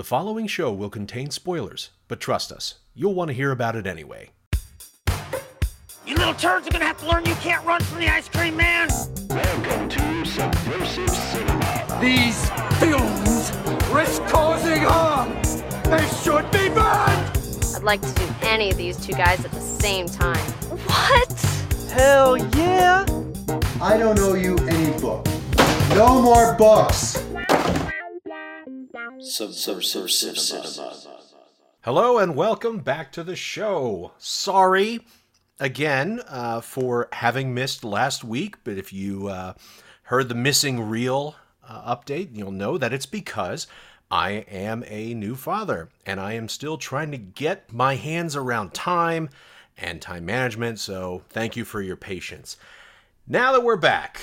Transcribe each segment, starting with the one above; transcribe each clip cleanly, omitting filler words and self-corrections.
The following show will contain spoilers, but trust us, you'll want to hear about it anyway. You little turds are gonna have to learn you can't run from the ice cream man! Welcome to Subversive Cinema. These films risk causing harm! They should be banned! I'd like to do any of these two guys at the same time. What? Hell yeah! I don't owe you any book. No more books! Subversive Cinema. Hello and welcome back to the show. Sorry again for having missed last week, but if you heard the missing reel update, you'll know that it's because I am a new father and I am still trying to get my hands around time and time management, so thank you for your patience. Now that we're back,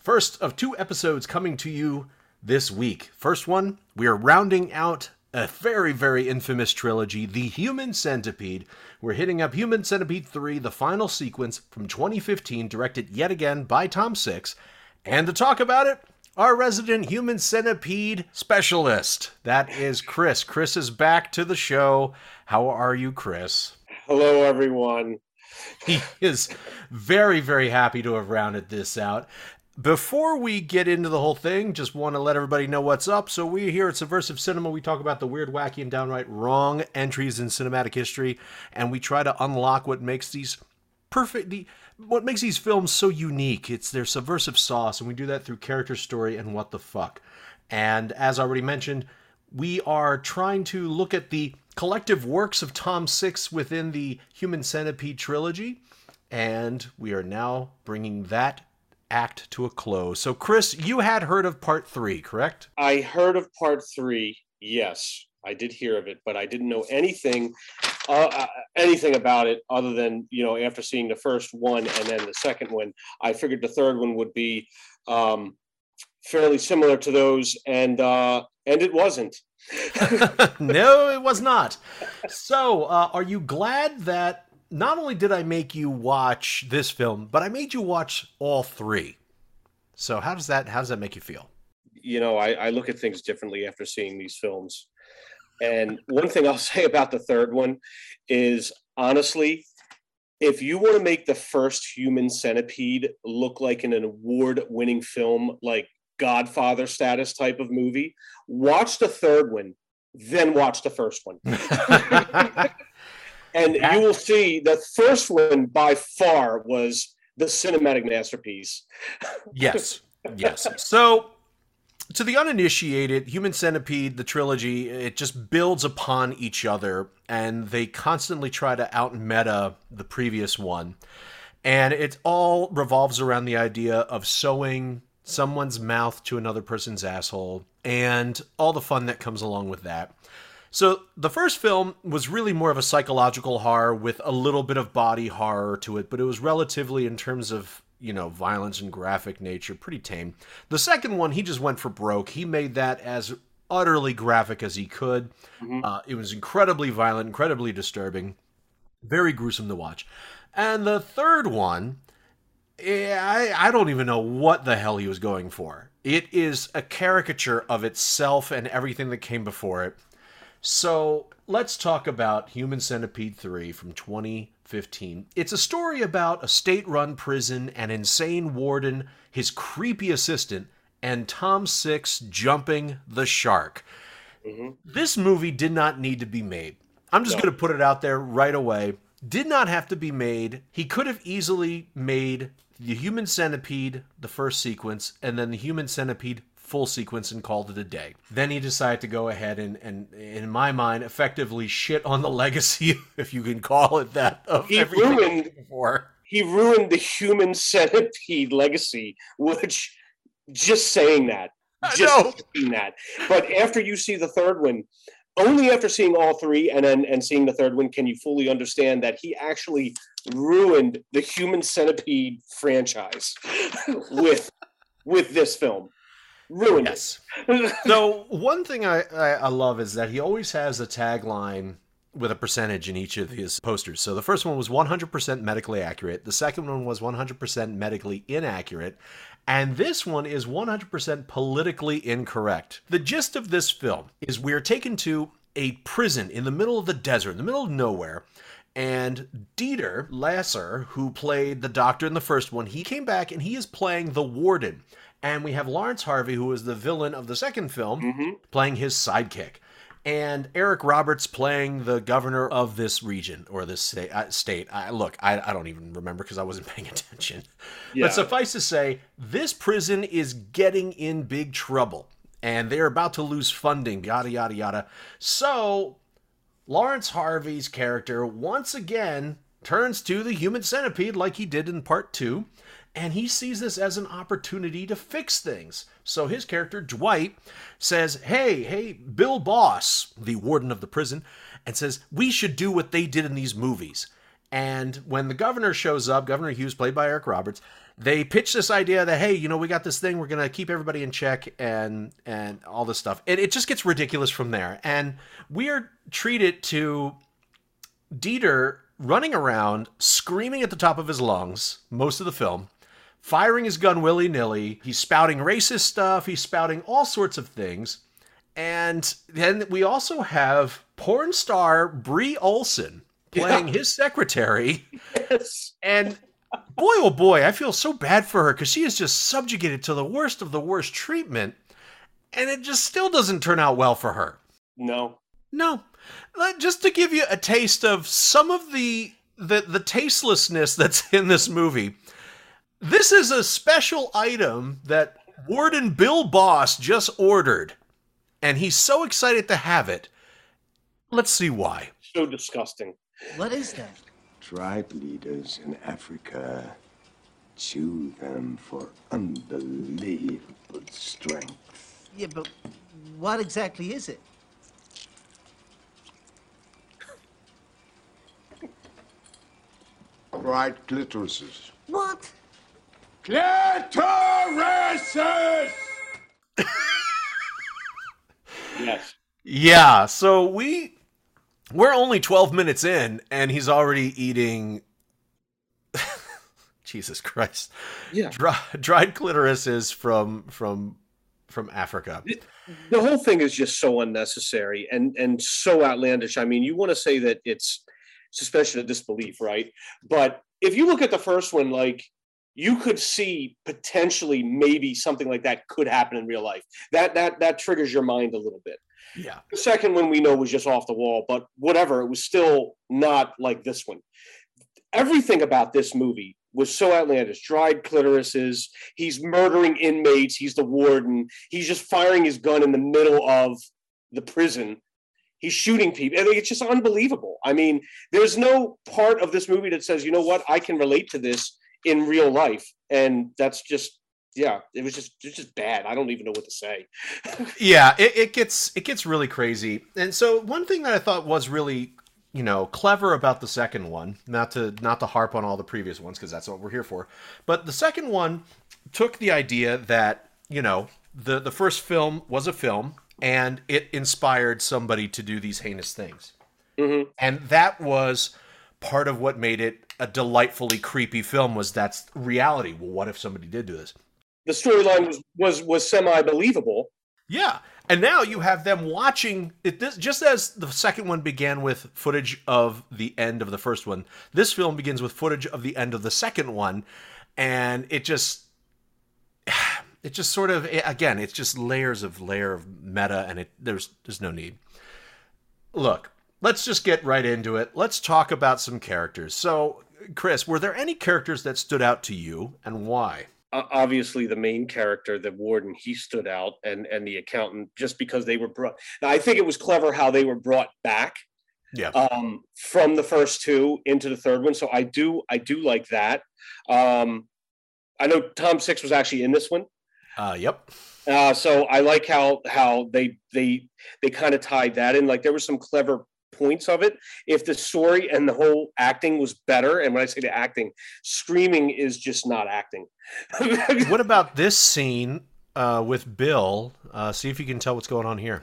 first of two episodes coming to you this week. First one, we are rounding out a very, very infamous trilogy, The Human Centipede. We're hitting up Human Centipede 3, the final sequence from 2015, directed yet again by Tom Six. And to talk about it, our resident Human Centipede specialist, that is Chris. Chris is back to the show. How are you, Chris? Hello, everyone. He is very, very happy to have rounded this out. Before we get into the whole thing, just want to let everybody know what's up. So we here at Subversive Cinema, we talk about the weird, wacky, and downright wrong entries in cinematic history, and we try to unlock what makes these films so unique. It's their subversive sauce, and we do that through character, story, and what the fuck. And as already mentioned, we are trying to look at the collective works of Tom Six within the Human Centipede trilogy, and we are now bringing that act to a close. So, Chris, you had heard of part three, correct? I heard of part three, yes. I did hear of it, but I didn't know anything about it other than, you know, after seeing the first one and then the second one, I figured the third one would be fairly similar to those, and it wasn't. No, it was not. So, are you glad that not only did I make you watch this film, but I made you watch all three? So how does that make you feel? You know, I look at things differently after seeing these films. And one thing I'll say about the third one is, honestly, if you want to make the first Human Centipede look like an award-winning film, like Godfather status type of movie, watch the third one, then watch the first one. And you will see the first one by far was the cinematic masterpiece. Yes. So, to the uninitiated, Human Centipede, the trilogy, it just builds upon each other, and they constantly try to out-meta the previous one. And it all revolves around the idea of sewing someone's mouth to another person's asshole, and all the fun that comes along with that. So the first film was really more of a psychological horror with a little bit of body horror to it, but it was relatively, in terms of, you know, violence and graphic nature, pretty tame. The second one, he just went for broke. He made that as utterly graphic as he could. Mm-hmm. It was incredibly violent, incredibly disturbing, very gruesome to watch. And the third one, I don't even know what the hell he was going for. It is a caricature of itself and everything that came before it. So let's talk about Human Centipede 3 from 2015. It's a story about a state-run prison, an insane warden, his creepy assistant, and Tom Six jumping the shark. Mm-hmm. This movie did not need to be made. I'm just going to put it out there right away. Did not have to be made. He could have easily made the Human Centipede, the first sequence, and then the Human Centipede full sequence and called it a day. Then he decided to go ahead and in my mind, effectively shit on the legacy, if you can call it that, of everything before. He ruined the Human Centipede legacy, which, just saying that. But after you see the third one, only after seeing all three and seeing the third one can you fully understand that he actually ruined the Human Centipede franchise with this film. Ruined. Yes. So one thing I love is that he always has a tagline with a percentage in each of his posters. So the first one was 100% medically accurate. The second one was 100% medically inaccurate. And this one is 100% politically incorrect. The gist of this film is we're taken to a prison in the middle of the desert, in the middle of nowhere. And Dieter Lasser, who played the doctor in the first one, he came back and he is playing the warden. And we have Lawrence Harvey, who is the villain of the second film, playing his sidekick. And Eric Roberts playing the governor of this region or this state. I don't even remember because I wasn't paying attention. Yeah. But suffice to say, this prison is getting in big trouble. And they're about to lose funding, yada, yada, yada. So Lawrence Harvey's character once again turns to the Human Centipede like he did in part two. And he sees this as an opportunity to fix things. So his character, Dwight, says, hey, Bill Boss, the warden of the prison, and says, we should do what they did in these movies. And when the governor shows up, Governor Hughes, played by Eric Roberts, they pitch this idea that, hey, you know, we got this thing, we're going to keep everybody in check and all this stuff. And it just gets ridiculous from there. And we are treated to Dieter running around, screaming at the top of his lungs most of the film, firing his gun willy-nilly. He's spouting racist stuff. He's spouting all sorts of things. And then we also have porn star Bree Olsen playing his secretary. Yes. And boy, oh boy, I feel so bad for her because she is just subjugated to the worst of the worst treatment. And it just still doesn't turn out well for her. No. Just to give you a taste of some of the tastelessness that's in this movie. This is a special item that Warden Bill Boss just ordered, and he's so excited to have it. Let's see why. So disgusting. What is that? Tribe leaders in Africa chew them for unbelievable strength. Yeah, but what exactly is it? Right clitorises. What? Clitorises! Yes. Yeah, so we're only 12 minutes in, and he's already eating... Jesus Christ. Yeah. Dried clitorises from Africa. The whole thing is just so unnecessary and so outlandish. I mean, you want to say that it's suspension of disbelief, right? But if you look at the first one, like, you could see potentially maybe something like that could happen in real life. That triggers your mind a little bit. Yeah. The second one we know was just off the wall, but whatever, it was still not like this one. Everything about this movie was so outlandish. Dried clitorises, he's murdering inmates, he's the warden, he's just firing his gun in the middle of the prison. He's shooting people. I mean, it's just unbelievable. I mean, there's no part of this movie that says, you know what, I can relate to this in real life. And that's just, yeah, it's just bad. I don't even know what to say. Yeah, it gets really crazy. And so one thing that I thought was really, you know, clever about the second one, not to harp on all the previous ones, because that's what we're here for. But the second one took the idea that, you know, the first film was a film, and it inspired somebody to do these heinous things. Mm-hmm. And that was part of what made it a delightfully creepy film, was that's reality. Well, what if somebody did do this? The storyline was semi-believable. Yeah. And now you have them watching it. This, just as the second one began with footage of the end of the first one, this film begins with footage of the end of the second one. And it just... It just sort of, again, it's just layer of meta, and there's no need. Look, let's just get right into it. Let's talk about some characters. So, Chris, were there any characters that stood out to you, and why? Obviously, the main character, the warden, he stood out, and the accountant, just because they were brought. Now, I think it was clever how they were brought back. Yeah. From the first two into the third one. So I do like that. I know Tom Six was actually in this one. Yep. So I like how they kind of tied that in. Like, there were some clever points of it. If the story and the whole acting was better, and when I say the acting, screaming is just not acting. What about this scene with Bill? See if you can tell what's going on here.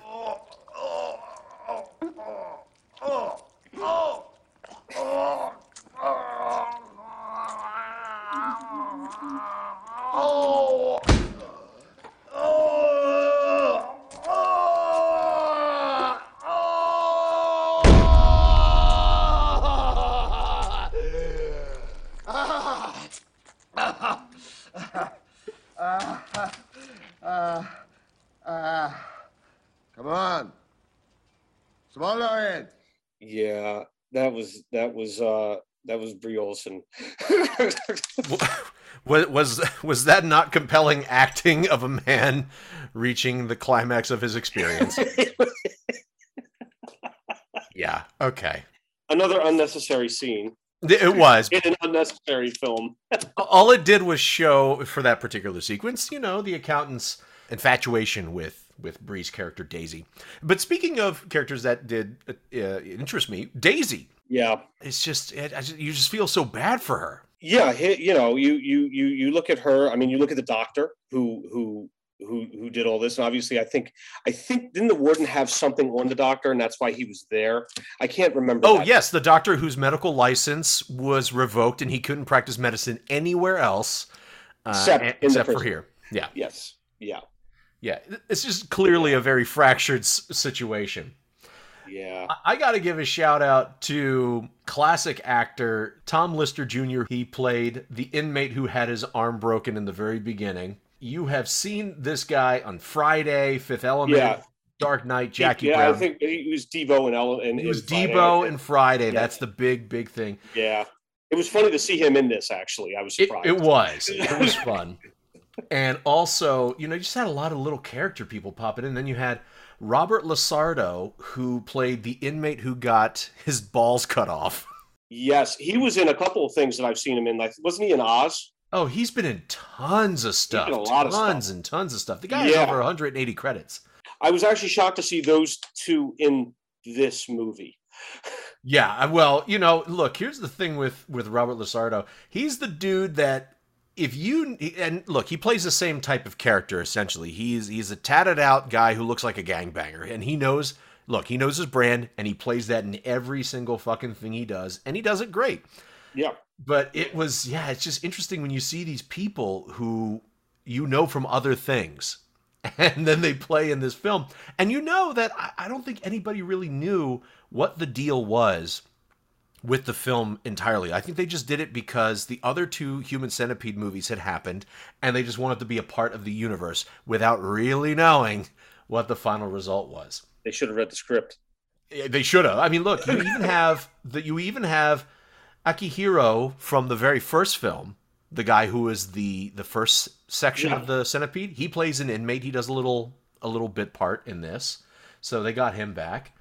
Swallow it. Yeah, that was Bree Olsen. Was that not compelling acting of a man reaching the climax of his experience? Yeah. Okay. Another unnecessary scene. It was. In an unnecessary film. All it did was show, for that particular sequence, you know, the accountant's infatuation with Bree's character, Daisy. But speaking of characters that did interest me, Daisy. Yeah. It's just, you just feel so bad for her. Yeah. You know, you look at her. I mean, you look at the doctor who did all this, and obviously I think didn't the warden have something on the doctor, and that's why he was there? I can't remember. Oh, that. Yes, the doctor whose medical license was revoked and he couldn't practice medicine anywhere else except for here. Yeah. Yes. Yeah. Yeah. It's just clearly a very fractured situation. Yeah. I got to give a shout out to classic actor Tom Lister Jr. He played the inmate who had his arm broken in the very beginning. You have seen this guy on Friday, Fifth Element, Dark Knight, Jackie Brown. Yeah, I think he was Devo in Element. He was Devo in Friday. Yeah. That's the big thing. Yeah. It was funny to see him in this, actually. I was surprised. It was. It was fun. And also, you know, you just had a lot of little character people popping in. And then you had Robert LaSardo, who played the inmate who got his balls cut off. Yes. He was in a couple of things that I've seen him in. Like, wasn't he in Oz? Oh, he's been in tons of stuff. He's been a lot of stuff. And tons of stuff. The guy has over 180 credits. I was actually shocked to see those two in this movie. Yeah, well, you know, look, here's the thing with Robert LaSardo. He's the dude that he plays the same type of character, essentially. He's a tatted out guy who looks like a gangbanger, and he knows his brand, and he plays that in every single fucking thing he does, and he does it great. Yeah. But it was, it's just interesting when you see these people who you know from other things, and then they play in this film. And you know that I don't think anybody really knew what the deal was with the film entirely. I think they just did it because the other two Human Centipede movies had happened, and they just wanted to be a part of the universe without really knowing what the final result was. They should have read the script. They should have. I mean, look, you even have Akihiro from the very first film, the guy who is the first section of the centipede, he plays an inmate. He does a little bit part in this, so they got him back.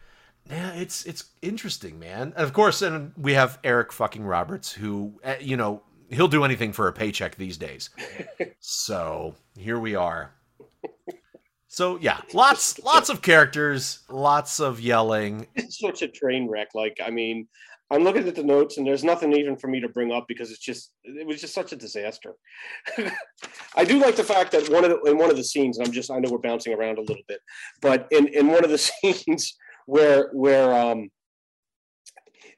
Yeah, it's interesting, man. And of course, and we have Eric fucking Roberts, who you know he'll do anything for a paycheck these days. So here we are. So yeah, lots of characters, lots of yelling. It's such a train wreck. Like, I mean, I'm looking at the notes, and there's nothing even for me to bring up because it was just such a disaster. I do like the fact that in one of the scenes, and I know we're bouncing around a little bit, but in one of the scenes where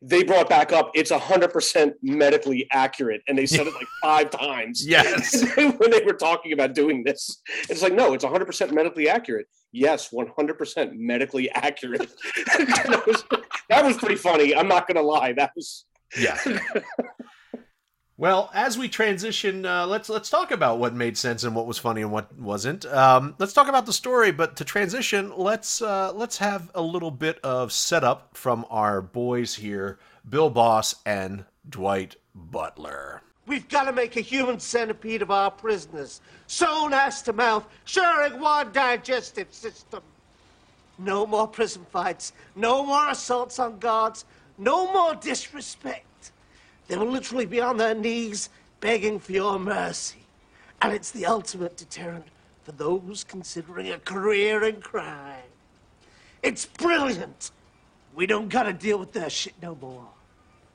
they brought back up, it's 100% medically accurate, and they said it like 5 times. Yes, when they were talking about doing this, it's like, no, it's 100% medically accurate. Yes, 100% medically accurate. That was pretty funny. I'm not going to lie. That was... Yeah. Well, as we transition, let's talk about what made sense and what was funny and what wasn't. Let's talk about the story, but to transition, let's have a little bit of setup from our boys here, Bill Boss and Dwight Butler. We've got to make a human centipede of our prisoners. Sewn ass to mouth, sharing one digestive system. No more prison fights, no more assaults on guards, no more disrespect. They will literally be on their knees begging for your mercy. And it's the ultimate deterrent for those considering a career in crime. It's brilliant. We don't got to deal with their shit no more.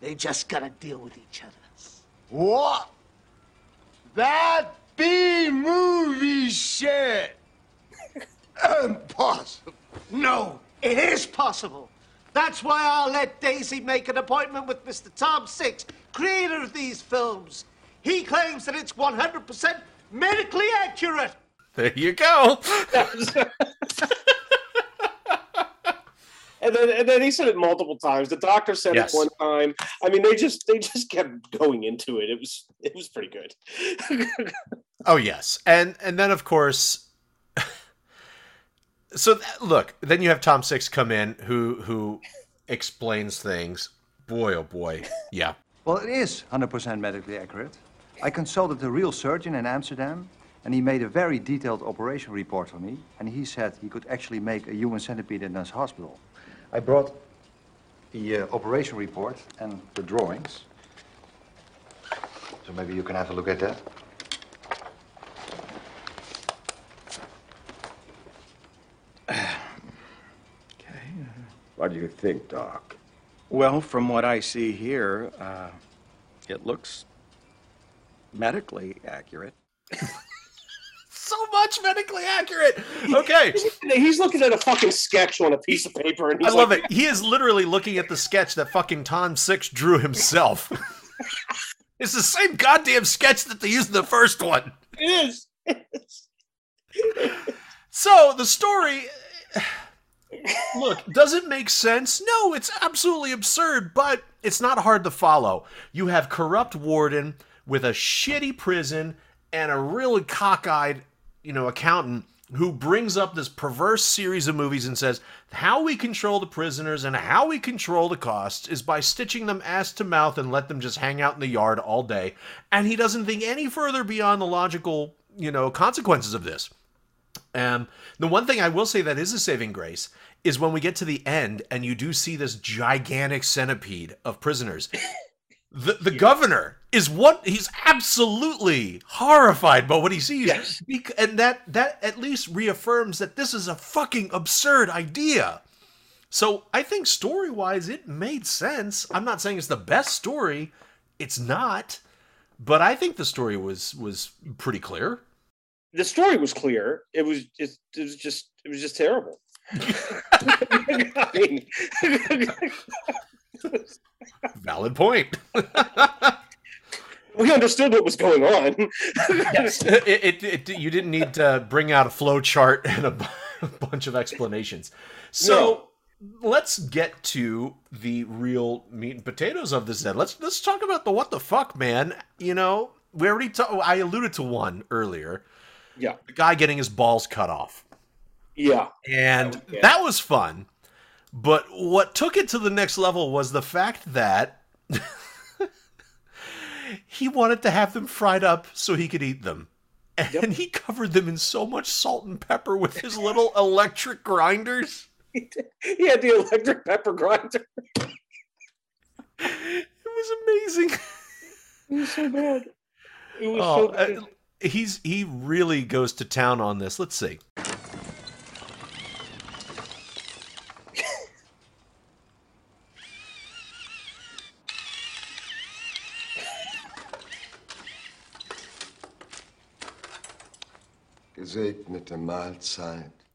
They just got to deal with each other's. What? That B-movie shit! Impossible. No, it is possible. That's why I'll let Daisy make an appointment with Mr. Tom Six, creator of these films. He claims that it's 100% medically accurate. There you go. And then he said it multiple times. The doctor said it one time. I mean, they just kept going into it. It was pretty good. Oh yes, and then of course. So that, look, then you have Tom Six come in who explains things. Boy, oh boy. Yeah. Well, it is 100% medically accurate. I consulted a real surgeon in Amsterdam, and he made a very detailed operation report for me, and he said he could actually make a human centipede in this hospital. I brought the operation report and the drawings. So maybe you can have a look at that. Okay. What do you think, Doc? Well, from what I see here, it looks medically accurate. So much medically accurate. Okay. He's looking at a fucking sketch on a piece of paper. And he's I love it. He is literally looking at the sketch that fucking Tom Six drew himself. It's the same goddamn sketch that they used in the first one. It is. It is. So the story, look, does it make sense? No, it's absolutely absurd, but it's not hard to follow. You have corrupt warden with a shitty prison and a really cockeyed, you know, accountant who brings up this perverse series of movies and says how we control the prisoners and how we control the costs is by stitching them ass to mouth and let them just hang out in the yard all day. And he doesn't think any further beyond the logical, you know, consequences of this. The one thing I will say that is a saving grace is when we get to the end and you do see this gigantic centipede of prisoners. The governor is what he's absolutely horrified by what he sees. Yes. And that at least reaffirms that this is a fucking absurd idea. So I think story-wise, it made sense. I'm not saying it's the best story. It's not. But I think the story was pretty clear. The story was clear. It was just terrible. I mean, valid point. We understood what was going on. Yes. You didn't need to bring out a flow chart and a bunch of explanations. So no. Let's get to the real meat and potatoes of this. Then let's talk about the what the fuck, man. You know, we already I alluded to one earlier. Yeah, the guy getting his balls cut off. Yeah, and that was fun. But what took it to the next level was the fact that he wanted to have them fried up so he could eat them. And he covered them in so much salt and pepper with his little electric grinders. He had the electric pepper grinder. It was amazing. It was so bad. It was so bad. He really goes to town on this. Let's see.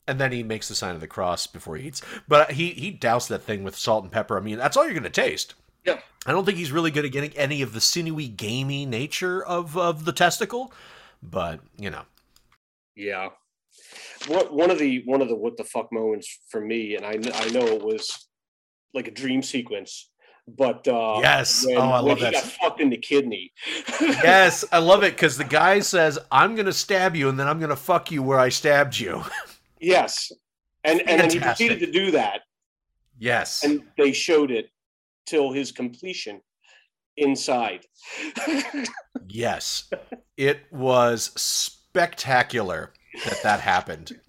And then he makes the sign of the cross before he eats. But he doused that thing with salt and pepper. I mean, that's all you're going to taste. Yeah. I don't think he's really good at getting any of the sinewy, gamey nature of the testicle. But, you know. Yeah. One of the what the fuck moments for me, and I know it was like a dream sequence, but yes, when he got fucked in the kidney. Yes, I love it because the guy says, "I'm gonna stab you, and then I'm gonna fuck you where I stabbed you." Yes, and then he proceeded to do that. Yes, and they showed it till his completion inside. Yes, it was spectacular that happened.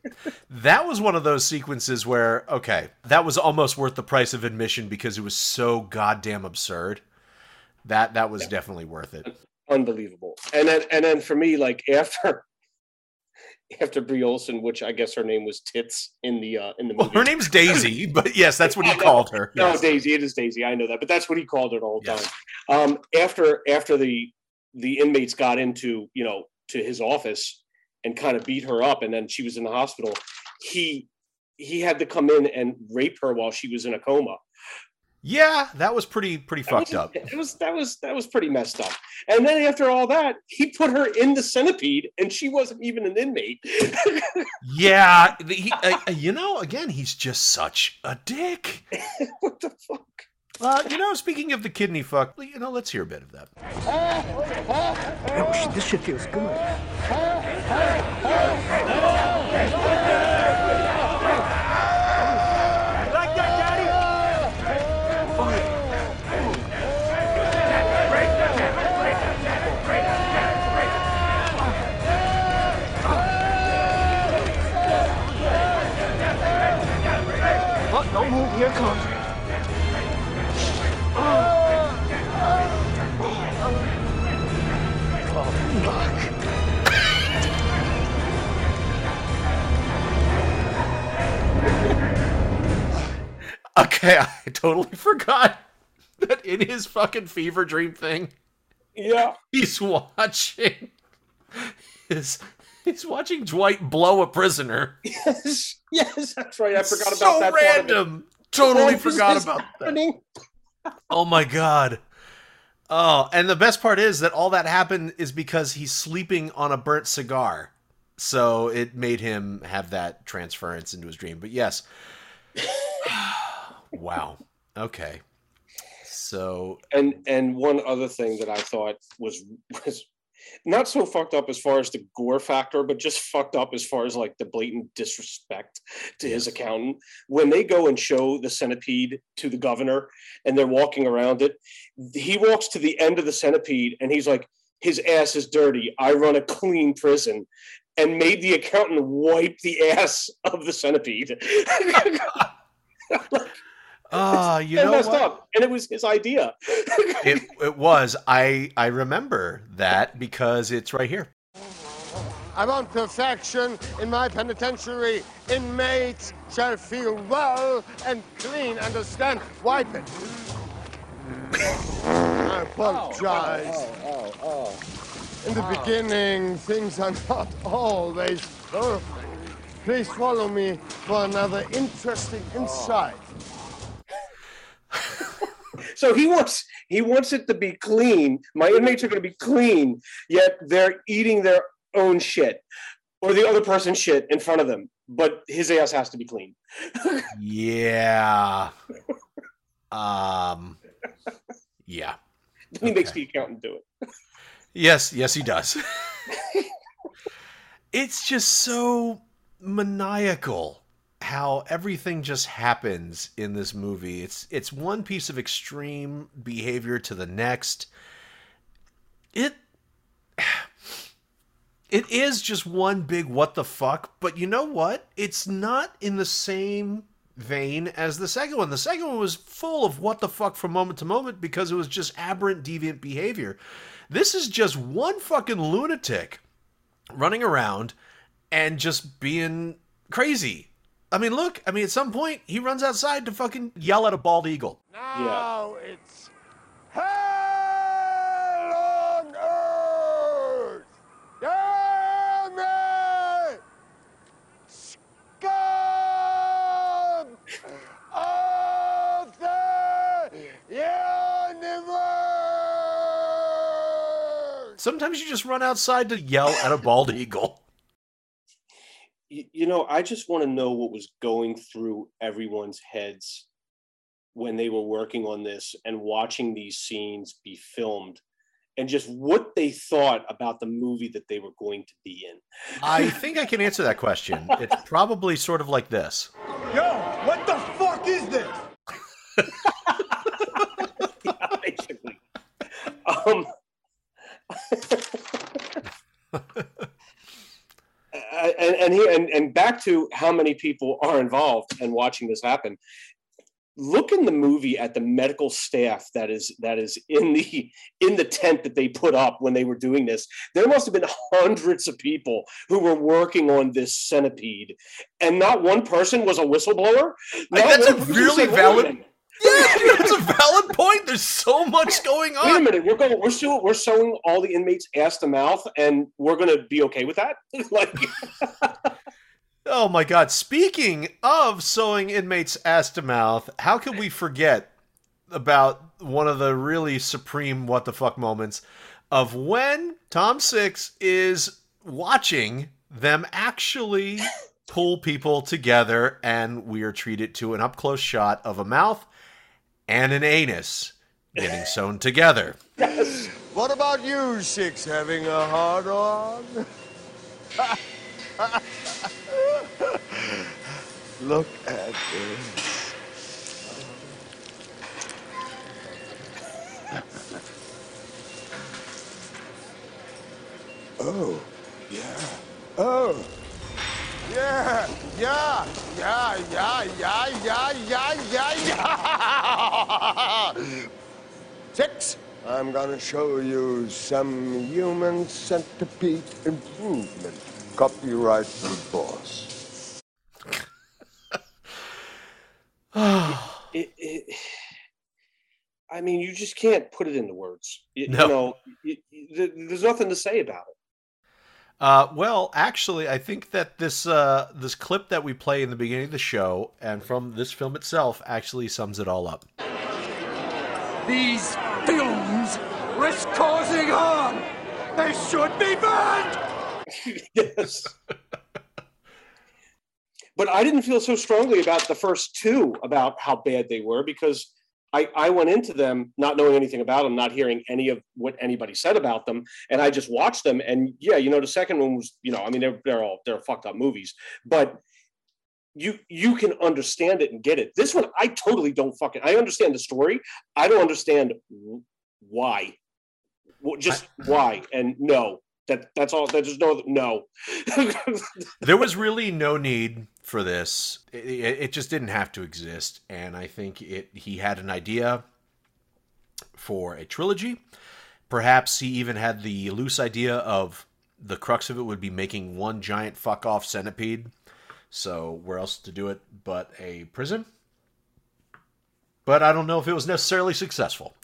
That was one of those sequences where, okay, that was almost worth the price of admission because it was so goddamn absurd. That was definitely worth it. Unbelievable. And then for me, like after Bree Olsen, which I guess her name was Tits in the movie. Well, her name's Daisy, but yes, that's what he called her. No, yes. Daisy. It is Daisy. I know that, but that's what he called her the whole time. After the inmates got into, you know, to his office and kind of beat her up, and then she was in the hospital, he had to come in and rape her while she was in a coma. Yeah, that was pretty fucked up. That was pretty messed up. And then after all that, he put her in the centipede, and she wasn't even an inmate. Yeah, you know, again, he's just such a dick. What the fuck? You know, speaking of the kidney fuck, you know, let's hear a bit of that. Oh, this shit feels good. Okay, I totally forgot that in his fucking fever dream thing, he's watching his... He's watching Dwight blow a prisoner. Yes, yes, that's right. I forgot about that. So random. Totally forgot about that. Oh my god. Oh, and the best part is that all that happened is because he's sleeping on a burnt cigar. So it made him have that transference into his dream. But yes. Wow. Okay. So and one other thing that I thought was not so fucked up as far as the gore factor, but just fucked up as far as like the blatant disrespect to his accountant. When they go and show the centipede to the governor and they're walking around it, he walks to the end of the centipede and he's like, his ass is dirty. I run a clean prison, and made the accountant wipe the ass of the centipede. You know what? Up. And it was his idea. It was. I remember that because it's right here. I want perfection in my penitentiary. Inmates shall feel well and clean. Understand? Wipe it. I apologize. In the beginning, things are not always perfect. Please follow me for another interesting insight. So he wants it to be clean. My inmates are going to be clean, yet they're eating their own shit or the other person's shit in front of them. But his ass has to be clean. Yeah. Yeah. He makes the accountant do it. Yes, he does. It's just so maniacal how everything just happens in this movie. It's one piece of extreme behavior to the next. It is just one big what the fuck, but you know what? It's not in the same vein as the second one. The second one was full of what the fuck from moment to moment because it was just aberrant, deviant behavior. This is just one fucking lunatic running around and just being crazy. I mean, look, at some point, he runs outside to fucking yell at a bald eagle. Now it's hell on earth! Damn it! Scum of the universe! Sometimes you just run outside to yell at a bald eagle. You know, I just want to know what was going through everyone's heads when they were working on this and watching these scenes be filmed, and just what they thought about the movie that they were going to be in. I think I can answer that question. It's probably sort of like this. Yo, what the fuck is this? Yeah, basically. And back to how many people are involved and watching this happen. Look in the movie at the medical staff that is in the tent that they put up when they were doing this. There must have been hundreds of people who were working on this centipede, and not one person was a whistleblower. That's a really valid. Yeah, that's a valid point. There's so much going on. Wait a minute, we're sewing all the inmates ass to mouth, and we're going to be okay with that? Like, oh my God! Speaking of sewing inmates ass to mouth, how could we forget about one of the really supreme what the fuck moments of when Tom Six is watching them actually pull people together, and we are treated to an up close shot of a mouth and an anus getting sewn together. Yes. What about you, Six, having a hard on? Look at this. Oh, yeah. Oh. Yeah, yeah, yeah, yeah, yeah, yeah, yeah, yeah, yeah. I'm gonna show you some Human Centipede improvement. Copyright from boss. I mean, you just can't put it into words. There's nothing to say about it. Well, actually, I think that this this clip that we play in the beginning of the show and from this film itself actually sums it all up. These films risk causing harm. They should be banned. Yes. But I didn't feel so strongly about the first two, about how bad they were, because I went into them not knowing anything about them, not hearing any of what anybody said about them, and I just watched them. And yeah, you know, the second one was, you know, I mean, they're fucked up movies, but you can understand it and get it. This one, I totally don't fucking. I understand the story. I don't understand why, why, and no. That's all. There's no. There was really no need for this. It just didn't have to exist. And I think he had an idea for a trilogy. Perhaps he even had the loose idea of the crux of it would be making one giant fuck off centipede. So where else to do it but a prison? But I don't know if it was necessarily successful.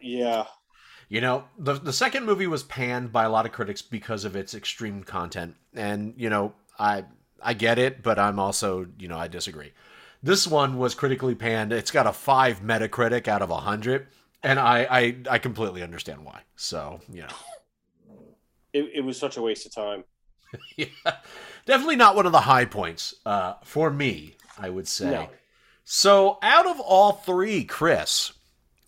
Yeah. You know, the second movie was panned by a lot of critics because of its extreme content. And, you know, I get it, but I'm also, you know, I disagree. This one was critically panned. It's got a 5 Metacritic out of 100. And I completely understand why. So, you know. It was such a waste of time. Yeah. Definitely not one of the high points for me, I would say. No. So, out of all three, Chris,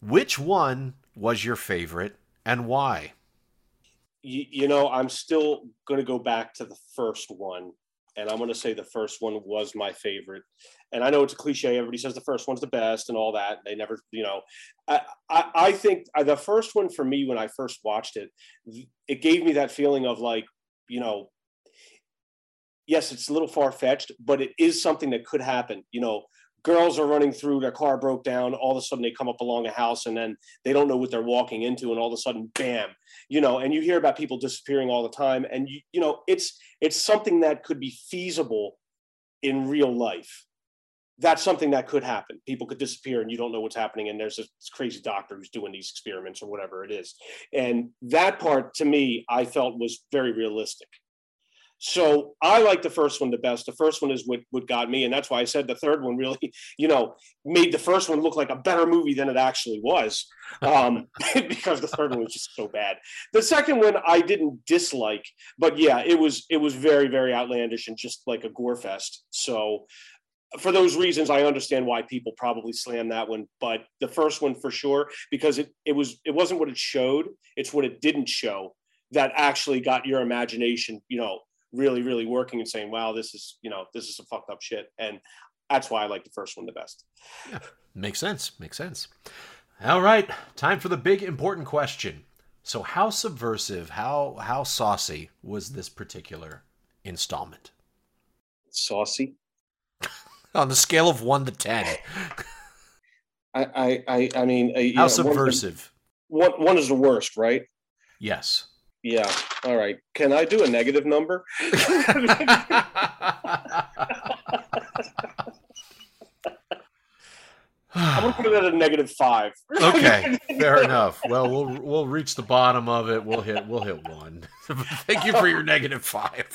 which one was your favorite and why? You know, I'm still going to go back to the first one, and I'm going to say the first one was my favorite. And I know it's a cliche. Everybody says the first one's the best and all that. They never, you know, I think the first one for me, when I first watched it, it gave me that feeling of like, you know, yes, it's a little far-fetched, but it is something that could happen. You know, girls are running through, their car broke down, all of a sudden they come up along a house and then they don't know what they're walking into, and all of a sudden, bam, you know, and you hear about people disappearing all the time, and you know, it's something that could be feasible in real life. That's something that could happen. People could disappear and you don't know what's happening, and there's this crazy doctor who's doing these experiments or whatever it is. And that part, to me, I felt was very realistic. So I like the first one the best. The first one is what got me. And that's why I said the third one really, you know, made the first one look like a better movie than it actually was. Because the third one was just so bad. The second one I didn't dislike, but yeah, it was very, very outlandish and just like a gore fest. So for those reasons, I understand why people probably slam that one, but the first one for sure, because it wasn't what it showed. It's what it didn't show that actually got your imagination, you know, really, really working and saying, wow, this is, you know, this is some fucked up shit. And that's why I like the first one the best. Yeah, makes sense. Makes sense. All right. Time for the big important question. So how subversive, how saucy was this particular installment? Saucy? On the scale of 1 to 10. I mean, how subversive? One is the worst, right? Yes. Yeah. All right. Can I do a negative number? I'm going to put it at a -5. Okay. Fair enough. Well, we'll reach the bottom of it. We'll hit 1. Thank you for your -5.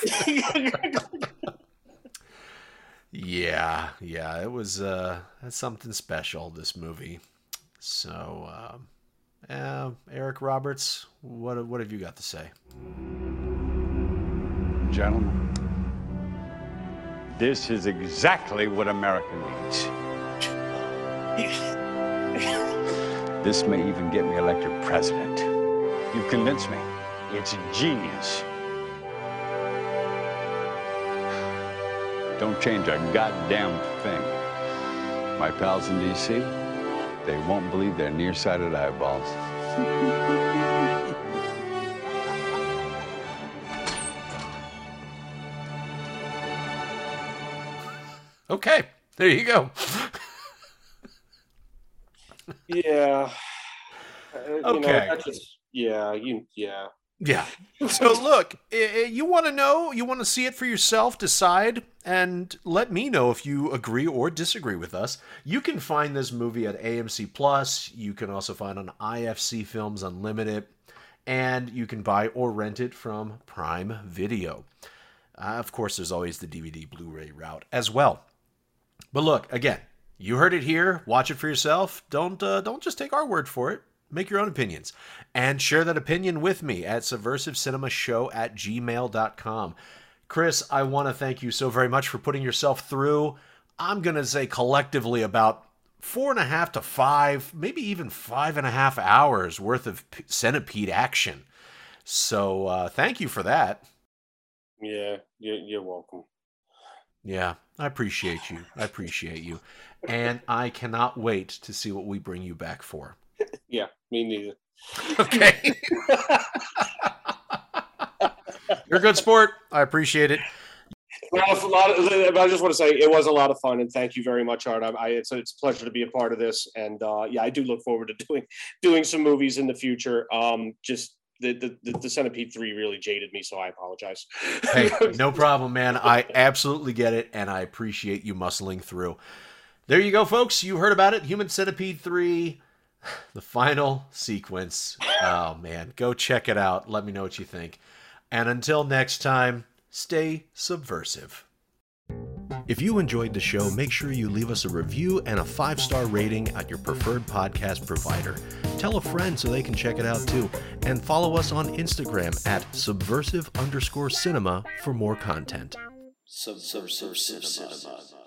Yeah. Yeah. It was something special, this movie. So, Eric Roberts, what have you got to say? Gentlemen, this is exactly what America needs. This may even get me elected president. You've convinced me. It's genius. Don't change a goddamn thing. My pals in D.C., they won't believe their nearsighted eyeballs. Okay, there you go. Yeah. Okay. That's just, yeah. So look, you want to know, you want to see it for yourself, decide, and let me know if you agree or disagree with us. You can find this movie at AMC Plus. You can also find it on IFC Films Unlimited, and you can buy or rent it from Prime Video. Of course, there's always the DVD Blu-ray route as well. But look, again, you heard it here. Watch it for yourself. Don't just take our word for it. Make your own opinions and share that opinion with me at subversivecinemashow@gmail.com. Chris, I want to thank you so very much for putting yourself through, I'm going to say collectively, about 4.5 to 5, maybe even 5.5 hours worth of centipede action. So thank you for that. Yeah, you're welcome. Yeah, I appreciate you. I appreciate you. And I cannot wait to see what we bring you back for. Yeah, me neither. Okay. You're a good sport. I appreciate it. I just want to say it was a lot of fun, and thank you very much, Art. It's a pleasure to be a part of this, and yeah, I do look forward to doing some movies in the future. Just the Centipede 3 really jaded me, so I apologize. Hey, no problem, man. I absolutely get it, and I appreciate you muscling through. There you go, folks. You heard about it. Human Centipede 3. The final sequence. Oh, man. Go check it out. Let me know what you think. And until next time, stay subversive. If you enjoyed the show, make sure you leave us a review and a 5-star rating at your preferred podcast provider. Tell a friend so they can check it out, too. And follow us on Instagram at subversive_cinema for more content. Subversive Cinema.